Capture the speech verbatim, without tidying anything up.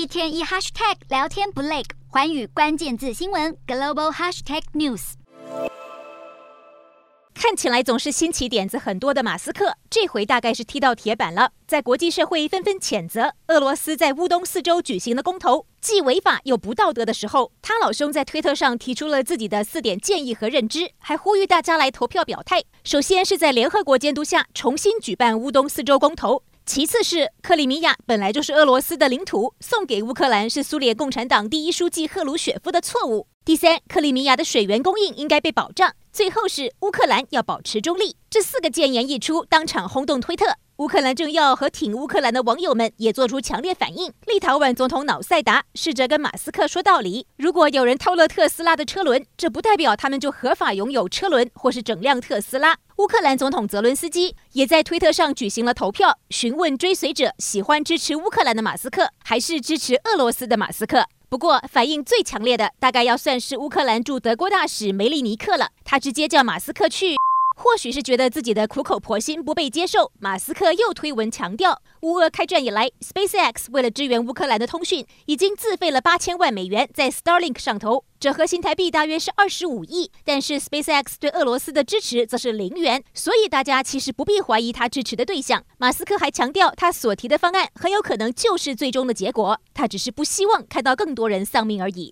一天一 hashtag 聊天不累，寰宇关键字新闻 global hashtag news。看起来总是新奇点子很多的马斯克，这回大概是踢到铁板了。在国际社会纷纷谴责俄罗斯在乌东四周举行的公投既违法又不道德的时候，他老兄在推特上提出了自己的四点建议和认知，还呼吁大家来投票表态。首先是在联合国监督下重新举办乌东四周公投，其次是克里米亚本来就是俄罗斯的领土，送给乌克兰是苏联共产党第一书记赫鲁雪夫的错误。第三，克里米亚的水源供应应该被保障。最后是乌克兰要保持中立。这四个建言一出，当场轰动推特。乌克兰政要和挺乌克兰的网友们也做出强烈反应。立陶宛总统瑙塞达试着跟马斯克说道理，如果有人偷了特斯拉的车轮，这不代表他们就合法拥有车轮或是整辆特斯拉。乌克兰总统泽伦斯基也在推特上举行了投票，询问追随者喜欢支持乌克兰的马斯克，还是支持俄罗斯的马斯克。不过反应最强烈的大概要算是乌克兰驻德国大使梅利尼克了，他直接叫马斯克去。或许是觉得自己的苦口婆心不被接受，马斯克又推文强调，乌俄开战以来 ，SpaceX 为了支援乌克兰的通讯，已经自费了八千万美元在 Starlink 上头，折合新台币大约是二十五亿。但是 SpaceX 对俄罗斯的支持则是零元，所以大家其实不必怀疑他支持的对象。马斯克还强调，他所提的方案很有可能就是最终的结果，他只是不希望看到更多人丧命而已。